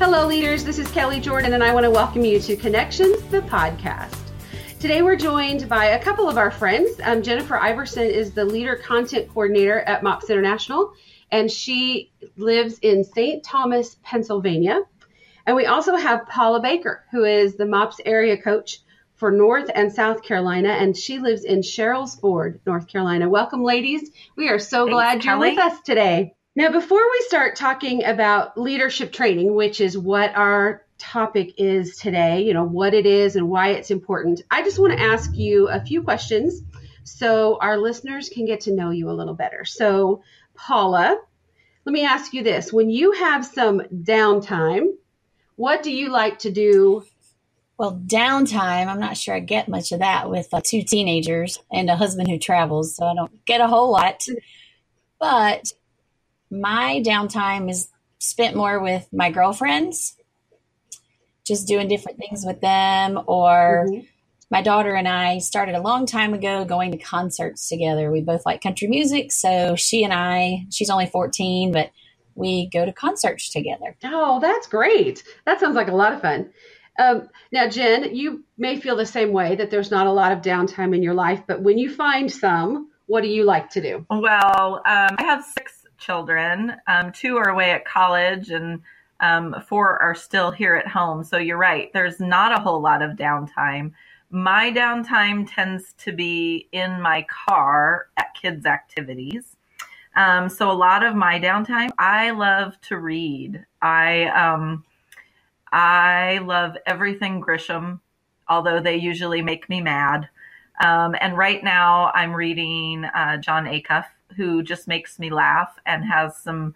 Hello leaders, this is Kelly Jordan and I want to welcome you to Connections, the podcast. Today we're joined by a couple of our friends. Jennifer Iverson is the Leader Content Coordinator at MOPS International, and she lives in St. Thomas, Pennsylvania. And we also have Paula Baker, who is the MOPS Area Coach for North and South Carolina, and she lives in Sheryls Ford, North Carolina. Welcome, ladies. We are so glad you're with us today. Now, before we start talking about leadership training, which is what our topic is today, you know, what it is and why it's important, I just want to ask you a few questions so our listeners can get to know you a little better. So, Paula, let me ask you this. When you have some downtime, what do you like to do? Well, downtime, I'm not sure I get much of that with two teenagers and a husband who travels, so I don't get a whole lot. But my downtime is spent more with my girlfriends, just doing different things with them, or my daughter and I started a long time ago going to concerts together. We both like country music, so she and I, she's only 14, but we go to concerts together. Oh, that's great. That sounds like a lot of fun. Now, Jen, you may feel the same way, that there's not a lot of downtime in your life, but when you find some, what do you like to do? Well, I have 6 children. 2 are away at college, and 4 are still here at home. So you're right. There's not a whole lot of downtime. My downtime tends to be in my car at kids' activities. So a lot of my downtime, I love to read. I love everything Grisham, although they usually make me mad. And right now I'm reading John Acuff, who just makes me laugh and has some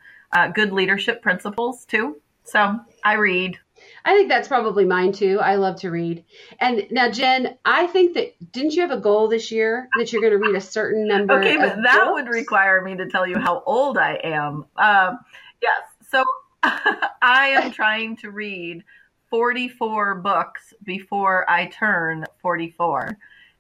good leadership principles too. So I read. I think that's probably mine too. I love to read. And now, Jen, I think that, didn't you have a goal this year that you're going to read a certain number? Okay, but of that books? Would require me to tell you how old I am. Yes. So I am trying to read 44 books before I turn 44.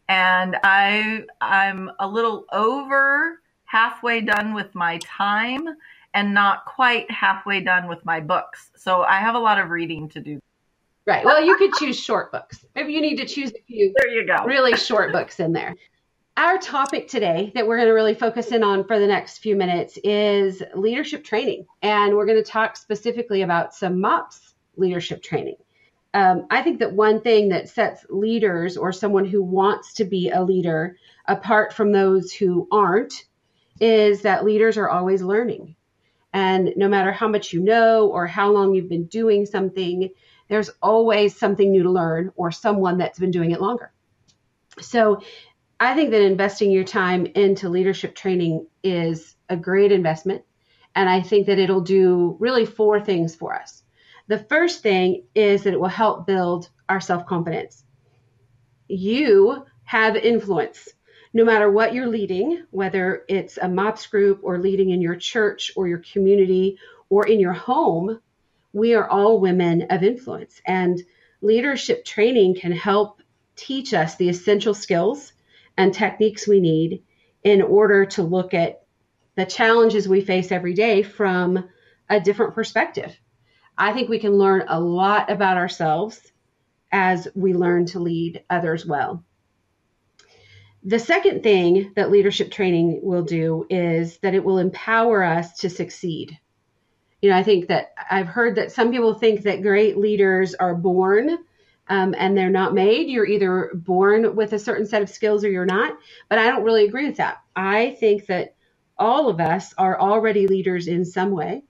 And I'm a little over halfway done with my time and not quite halfway done with my books. So I have a lot of reading to do. Right. Well, you could choose short books. Maybe you need to choose a few really short books in there. Our topic today that we're going to really focus in on for the next few minutes is leadership training. And we're going to talk specifically about some MOPS leadership training. I think that one thing that sets leaders or someone who wants to be a leader apart from those who aren't is that leaders are always learning. And no matter how much you know or how long you've been doing something, there's always something new to learn or someone that's been doing it longer. So I think that investing your time into leadership training is a great investment, and I think that it'll do really 4 things for us. The first thing is that it will help build our self-confidence. You have influence. No matter what you're leading, whether it's a MOPS group or leading in your church or your community or in your home, we are all women of influence. And leadership training can help teach us the essential skills and techniques we need in order to look at the challenges we face every day from a different perspective. I think we can learn a lot about ourselves as we learn to lead others well. The second thing that leadership training will do is that it will empower us to succeed. You know, I think that I've heard that some people think that great leaders are born and they're not made. You're either born with a certain set of skills or you're not. But I don't really agree with that. I think that all of us are already leaders in some way.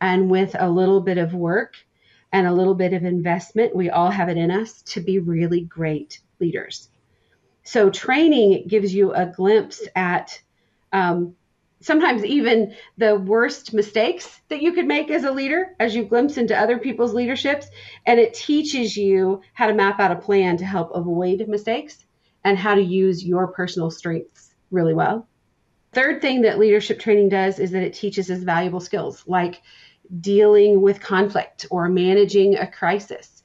And with a little bit of work and a little bit of investment, we all have it in us to be really great leaders. So training gives you a glimpse at sometimes even the worst mistakes that you could make as a leader, as you glimpse into other people's leaderships, and it teaches you how to map out a plan to help avoid mistakes and how to use your personal strengths really well. Third thing that leadership training does is that it teaches us valuable skills like dealing with conflict or managing a crisis,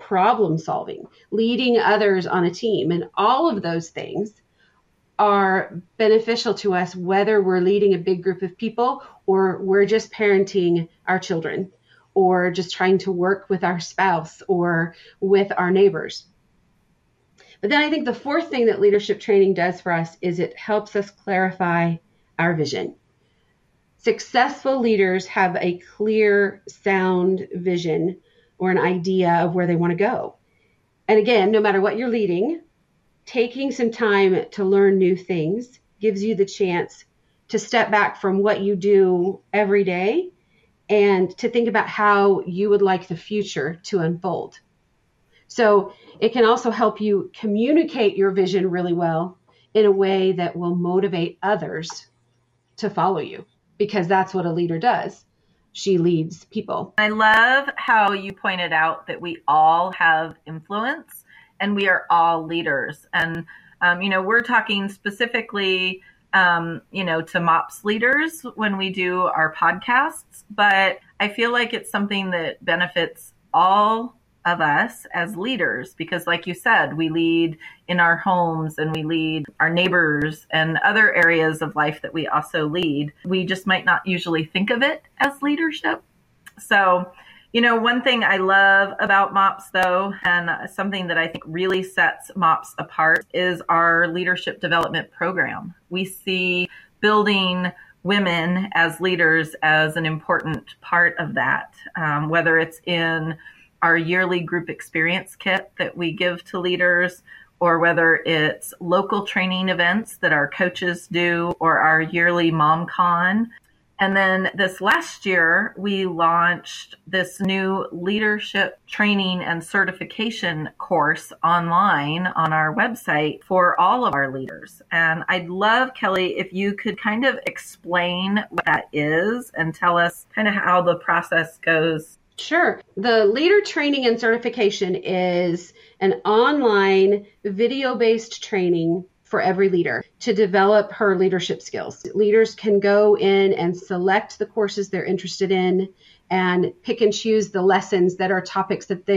problem solving, leading others on a team, and all of those things are beneficial to us, whether we're leading a big group of people or we're just parenting our children or just trying to work with our spouse or with our neighbors. But then I think the fourth thing that leadership training does for us is it helps us clarify our vision. Successful leaders have a clear, sound vision or an idea of where they want to go. And again, no matter what you're leading, taking some time to learn new things gives you the chance to step back from what you do every day and to think about how you would like the future to unfold. So it can also help you communicate your vision really well in a way that will motivate others to follow you, because that's what a leader does. She leads people. I love how you pointed out that we all have influence and we are all leaders. And, we're talking specifically, to MOPS leaders when we do our podcasts, but I feel like it's something that benefits all of us as leaders, because like you said, we lead in our homes and we lead our neighbors and other areas of life that we also lead. We just might not usually think of it as leadership. So, one thing I love about MOPS though, and something that I think really sets MOPS apart is our leadership development program. We see building women as leaders as an important part of that, whether it's in our yearly group experience kit that we give to leaders, or whether it's local training events that our coaches do, or our yearly MomCon. And then this last year, we launched this new leadership training and certification course online on our website for all of our leaders. And I'd love, Kelly, if you could kind of explain what that is and tell us kind of how the process goes. Sure. The leader training and certification is an online video-based training for every leader to develop her leadership skills. Leaders can go in and select the courses they're interested in and pick and choose the lessons that are topics that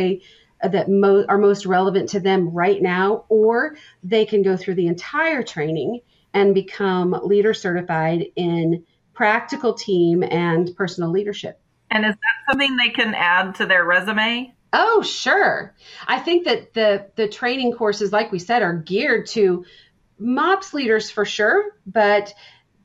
are most relevant to them right now, or they can go through the entire training and become leader certified in practical team and personal leadership. And is that something they can add to their resume? Oh, sure. I think that the training courses, like we said, are geared to MOPS leaders for sure, but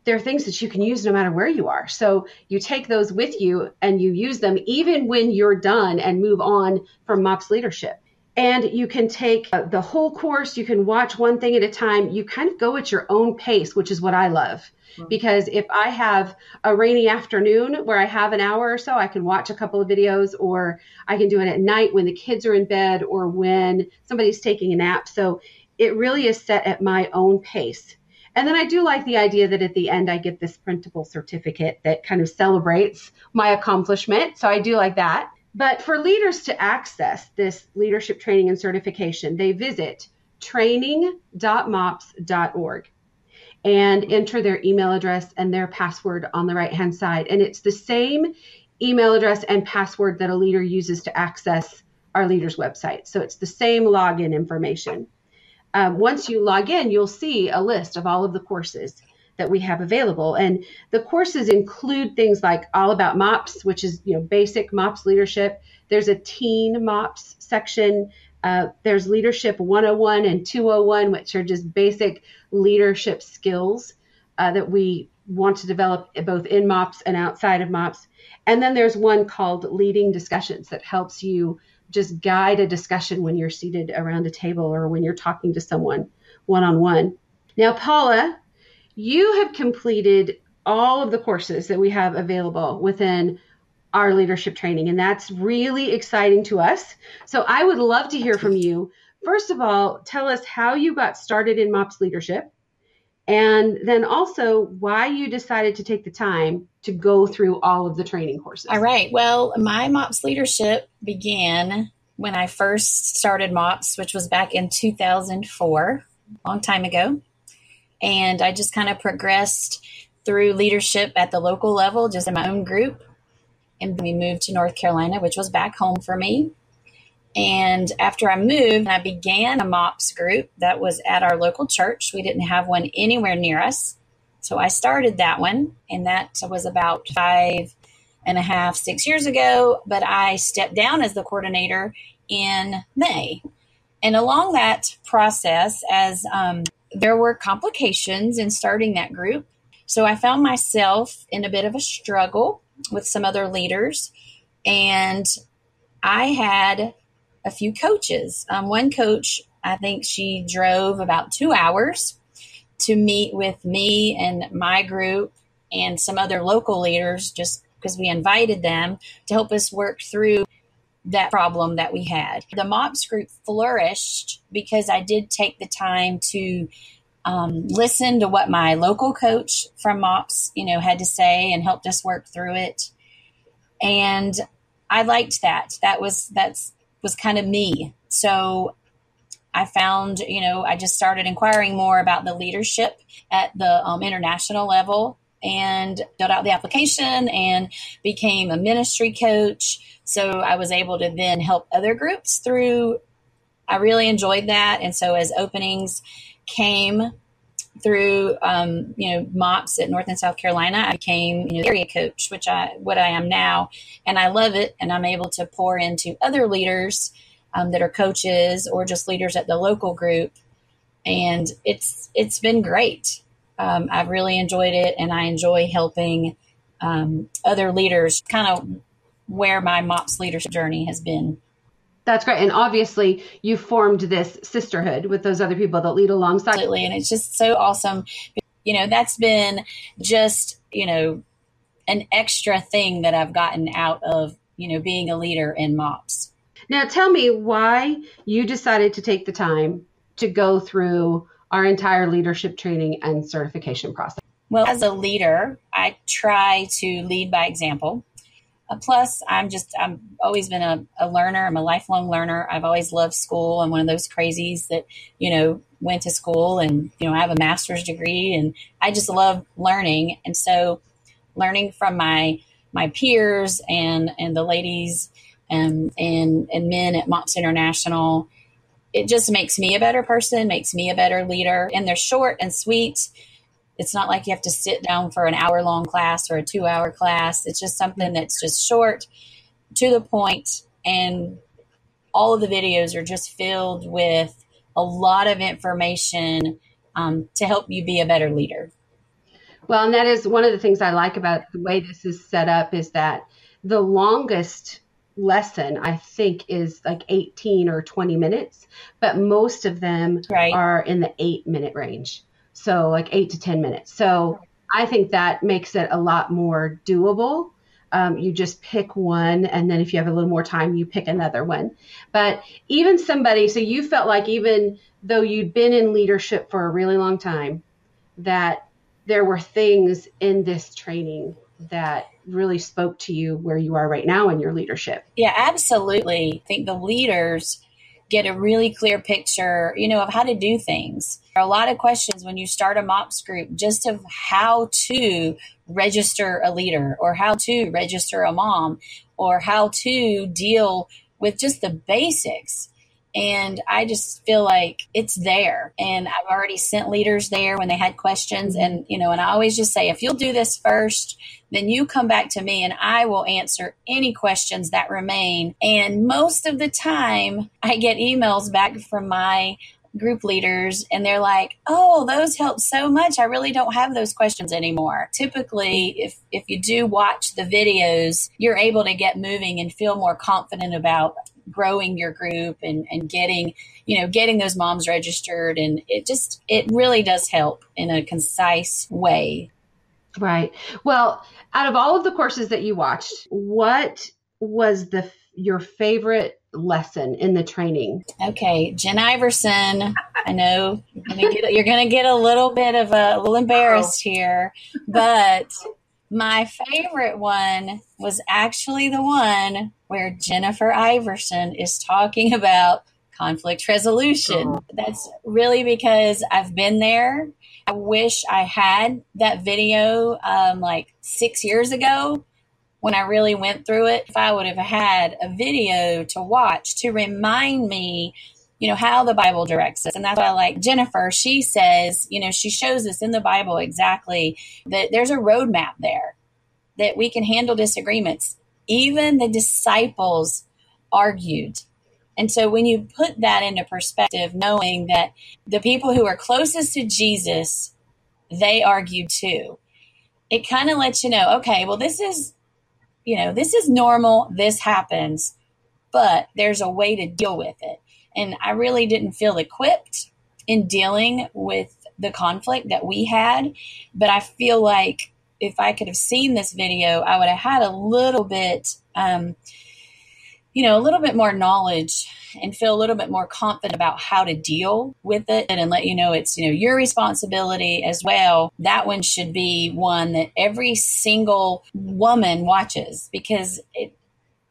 they're things that you can use no matter where you are. So you take those with you and you use them even when you're done and move on from MOPS leadership. And you can take the whole course. You can watch one thing at a time. You kind of go at your own pace, which is what I love. Because if I have a rainy afternoon where I have an hour or so, I can watch a couple of videos, or I can do it at night when the kids are in bed or when somebody's taking a nap. So it really is set at my own pace. And then I do like the idea that at the end I get this printable certificate that kind of celebrates my accomplishment. So I do like that. But for leaders to access this leadership training and certification, they visit training.mops.org. and enter their email address and their password on the right-hand side. And it's the same email address and password that a leader uses to access our leader's website. So it's the same login information. Once you log in, you'll see a list of all of the courses that we have available. And the courses include things like All About MOPS, which is basic MOPS leadership. There's a teen MOPS section. There's Leadership 101 and 201, which are just basic leadership skills that we want to develop both in MOPS and outside of MOPS. And then there's one called Leading Discussions that helps you just guide a discussion when you're seated around a table or when you're talking to someone one-on-one. Now, Paula, you have completed all of the courses that we have available within our leadership training, and that's really exciting to us. So I would love to hear from you. First of all, tell us how you got started in MOPS leadership, and then also why you decided to take the time to go through all of the training courses. All right. Well, my MOPS leadership began when I first started MOPS, which was back in 2004, a long time ago. And I just kind of progressed through leadership at the local level, just in my own group. And we moved to North Carolina, which was back home for me. And after I moved, I began a MOPS group that was at our local church. We didn't have one anywhere near us. So I started that one. And that was about 5 and a half, 6 years ago, but I stepped down as the coordinator in May. And along that process, as there were complications in starting that group, so I found myself in a bit of a struggle with some other leaders, and I had a few coaches. One coach, I think she drove about 2 hours to meet with me and my group and some other local leaders, just because we invited them to help us work through that problem that we had. The MOPS group flourished because I did take the time to listen to what my local coach from MOPS, had to say, and helped us work through it. And I liked that. That was kind of me. So I found, I just started inquiring more about the leadership at the international level, and filled out the application and became a ministry coach. So I was able to then help other groups through. I really enjoyed that. And so as openings came through, MOPS at North and South Carolina, I became area coach, which what I am now. And I love it. And I'm able to pour into other leaders that are coaches or just leaders at the local group. And it's been great. I've really enjoyed it, and I enjoy helping other leaders, kind of where my MOPS leadership journey has been. That's great. And obviously, you formed this sisterhood with those other people that lead alongside. Absolutely. And it's just so awesome. That's been just, an extra thing that I've gotten out of, being a leader in MOPS. Now, tell me why you decided to take the time to go through our entire leadership training and certification process. Well, as a leader, I try to lead by example. Plus, I've always been a learner. I'm a lifelong learner. I've always loved school. I'm one of those crazies that, went to school, and, I have a master's degree, and I just love learning. And so learning from my peers and the ladies and men at MOPS International, it just makes me a better person, makes me a better leader. And they're short and sweet. It's not like you have to sit down for an hour-long class or a 2-hour class. It's just something that's just short, to the point, and all of the videos are just filled with a lot of information to help you be a better leader. Well, and that is one of the things I like about the way this is set up, is that the longest lesson, I think, is like 18 or 20 minutes, but most of them are in the 8-minute range. So like 8 to 10 minutes. So I think that makes it a lot more doable. You just pick one. And then if you have a little more time, you pick another one. But even somebody, so you felt like even though you'd been in leadership for a really long time, that there were things in this training that really spoke to you where you are right now in your leadership. Yeah, absolutely. I think the leaders get a really clear picture, of how to do things. There are a lot of questions when you start a MOPS group, just of how to register a leader, or how to register a mom, or how to deal with just the basics. And I just feel like it's there. And I've already sent leaders there when they had questions. And, and I always just say, if you'll do this first, then you come back to me and I will answer any questions that remain. And most of the time I get emails back from my group leaders, and they're like, oh, those helped so much. I really don't have those questions anymore. Typically, if you do watch the videos, you're able to get moving and feel more confident about growing your group and getting those moms registered. And it really does help in a concise way. Right. Well, out of all of the courses that you watched, what was your favorite lesson in the training? Okay. Jen Iverson. I know you're going to get a little bit of a little embarrassed here, but my favorite one was actually the one where Jennifer Iverson is talking about conflict resolution. That's really because I've been there. I wish I had that video 6 years ago when I really went through it. If I would have had a video to watch to remind me, how the Bible directs us. And that's why I like Jennifer. She says, she shows us in the Bible exactly that there's a roadmap there. that we can handle disagreements. Even the disciples argued. And so when you put that into perspective, knowing that the people who are closest to Jesus, they argued too, it kind of lets you know, okay, well, this is normal. This happens, but there's a way to deal with it. And I really didn't feel equipped in dealing with the conflict that we had. But I feel like if I could have seen this video, I would have had a little bit, a little bit more knowledge and feel a little bit more confident about how to deal with it and let you know it's, your responsibility as well. That one should be one that every single woman watches, because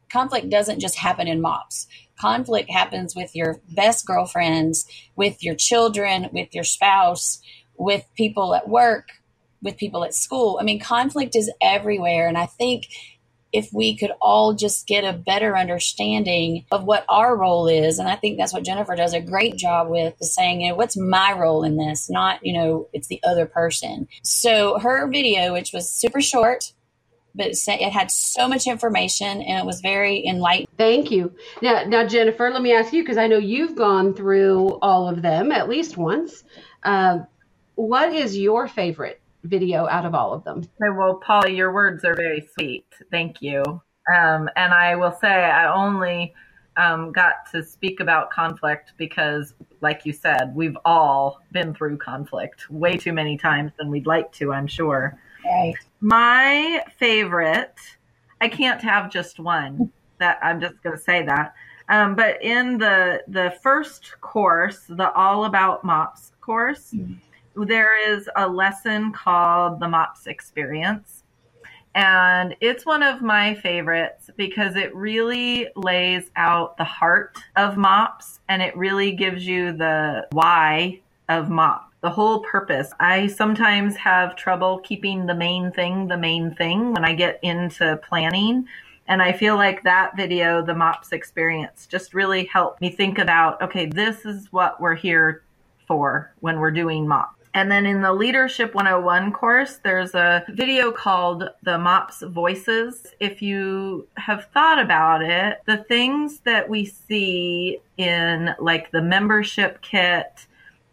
conflict doesn't just happen in MOPS. Conflict happens with your best girlfriends, with your children, with your spouse, with people at work, with people at school. I mean, conflict is everywhere. And I think if we could all just get a better understanding of what our role is, and I think that's what Jennifer does a great job with, is saying, what's my role in this? Not, it's the other person. So her video, which was super short, but it had so much information and it was very enlightening. Thank you. Now, Jennifer, let me ask you, because I know you've gone through all of them at least once. What is your favorite video out of all of them? Well, Paula, your words are very sweet. Thank you. And I will say I only got to speak about conflict because, like you said, we've all been through conflict way too many times than we'd like to, I'm sure. Right. My favorite, I can't have just one, that I'm just going to say that. But in the first course, the All About MOPS course, there is a lesson called the MOPS Experience. And it's one of my favorites because it really lays out the heart of MOPS and it really gives you the why of MOPS. The whole purpose. I sometimes have trouble keeping the main thing when I get into planning. And I feel like that video, the MOPS Experience, just really helped me think about, okay, this is what we're here for when we're doing MOPS. And then in the Leadership 101 course, there's a video called the MOPS Voices. If you have thought about it, the things that we see in like the membership kit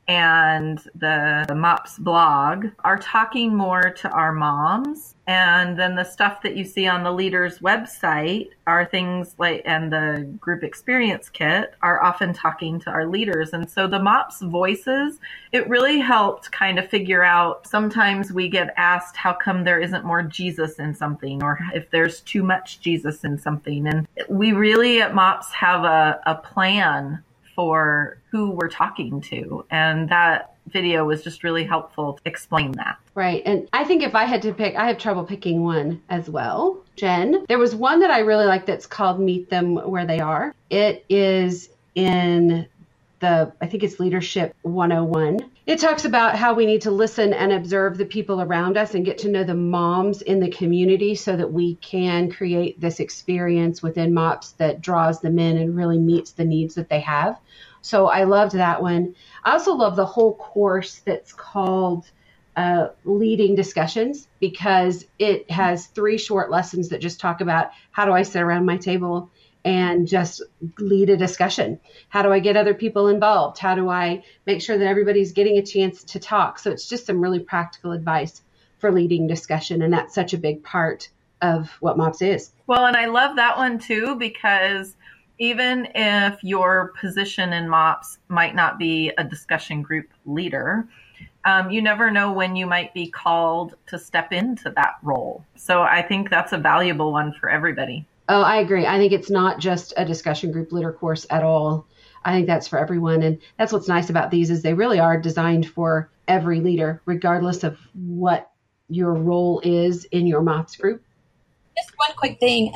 and the MOPS blog are talking more to our moms. And then the stuff that you see on the leader's website are things like, and the group experience kit are often talking to our leaders. And so the MOPS Voices, it really helped kind of figure out, sometimes we get asked how come there isn't more Jesus in something, or if there's too much Jesus in something. And we really at MOPS have a plan for who we're talking to. And that video was just really helpful to explain that. Right. And I think if I had to pick, I have trouble picking one as well, Jen. There was one that I really like that's called Meet Them Where They Are. It is in I think it's Leadership 101. It talks about how we need to listen and observe the people around us and get to know the moms in the community so that we can create this experience within MOPS that draws them in and really meets the needs that they have. So I loved that one. I also love the whole course that's called Leading Discussions, because it has 3 short lessons that just talk about how do I sit around my table and just lead a discussion. How do I get other people involved? How do I make sure that everybody's getting a chance to talk? So it's just some really practical advice for leading discussion. And that's such a big part of what MOPS is. Well, and I love that one too, because even if your position in MOPS might not be a discussion group leader, you never know when you might be called to step into that role. So I think that's a valuable one for everybody. Oh, I agree. I think it's not just a discussion group leader course at all. I think that's for everyone. And that's what's nice about these is they really are designed for every leader, regardless of what your role is in your MOPS group. Just one quick thing.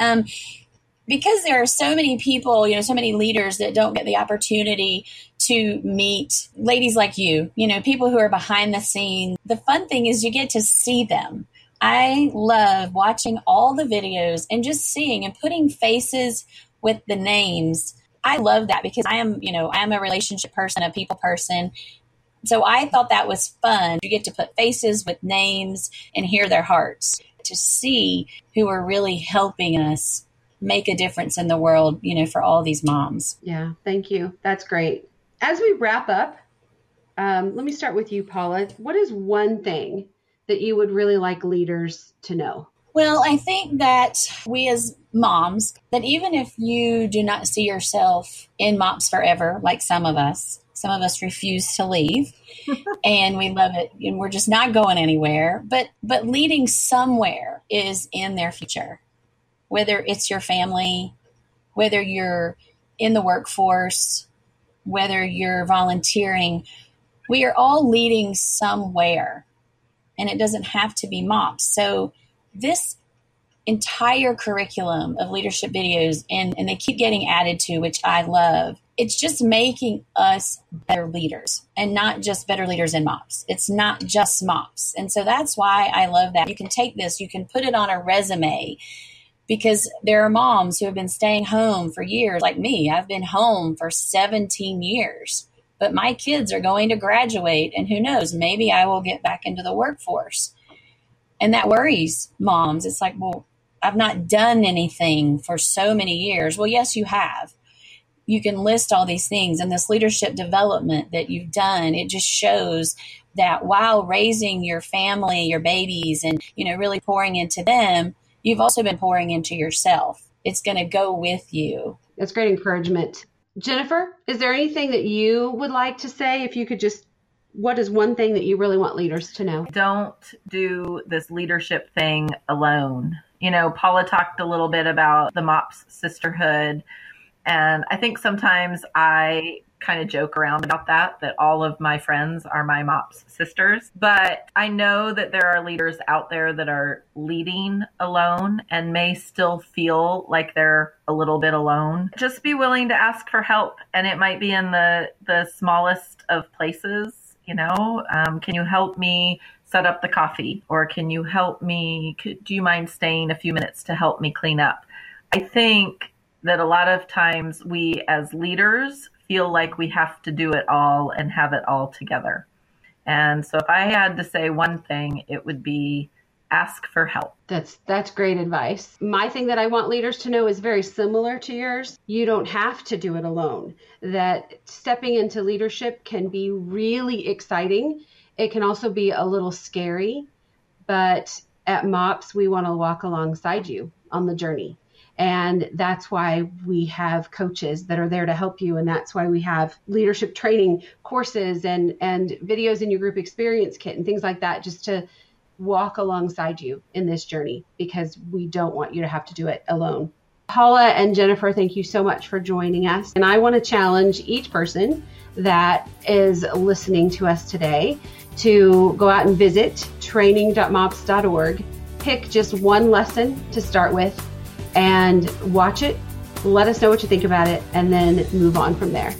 Because there are so many people, so many leaders that don't get the opportunity to meet ladies like you, people who are behind the scenes. The fun thing is you get to see them. I love watching all the videos and just seeing and putting faces with the names. I love that because I am a relationship person, a people person. So I thought that was fun. You get to put faces with names and hear their hearts. to see who are really helping us make a difference in the world, you know, for all these moms. Yeah. Thank you. That's great. As we wrap up, let me start with you, Paula. What is one thing that you would really like leaders to know? Well, I think that we as moms, that even if you do not see yourself in MOPS forever, like some of us refuse to leave and we love it and we're just not going anywhere, but leading somewhere is in their future, whether it's your family, whether you're in the workforce, whether you're volunteering, we are all leading somewhere, and it doesn't have to be MOPS. So this entire curriculum of leadership videos, and they keep getting added to, which I love, it's just making us better leaders, and not just better leaders in MOPS. It's not just MOPS. And so that's why I love that. You can take this, you can put it on a resume, because there are moms who have been staying home for years, like me. I've been home for 17 years, but my kids are going to graduate, and who knows, maybe I will get back into the workforce. And that worries moms. It's like, well, I've not done anything for so many years. Well, yes, you have. You can list all these things, and this leadership development that you've done, it just shows that while raising your family, your babies, and, you know, really pouring into them, you've also been pouring into yourself. It's going to go with you. That's great encouragement. Jennifer, is there anything that you would like to say? If you could just, what is one thing that you really want leaders to know? Don't do this leadership thing alone. You know, Paula talked a little bit about the MOPS sisterhood. And I think sometimes I kind of joke around about that all of my friends are my MOPS sisters. But I know that there are leaders out there that are leading alone and may still feel like they're a little bit alone. Just be willing to ask for help. And it might be in the smallest of places, you know. Can you help me set up the coffee? Or can you help me, do you mind staying a few minutes to help me clean up? I think that a lot of times we as leaders feel like we have to do it all and have it all together. And so if I had to say one thing, it would be ask for help. That's great advice. My thing that I want leaders to know is very similar to yours. You don't have to do it alone. That stepping into leadership can be really exciting. It can also be a little scary, but at MOPS, we want to walk alongside you on the journey. And that's why we have coaches that are there to help you. And that's why we have leadership training courses and videos in your group experience kit and things like that, just to walk alongside you in this journey, because we don't want you to have to do it alone. Paula and Jennifer, thank you so much for joining us. And I want to challenge each person that is listening to us today to go out and visit training.mops.org, pick just one lesson to start with, and watch it, let us know what you think about it, and then move on from there.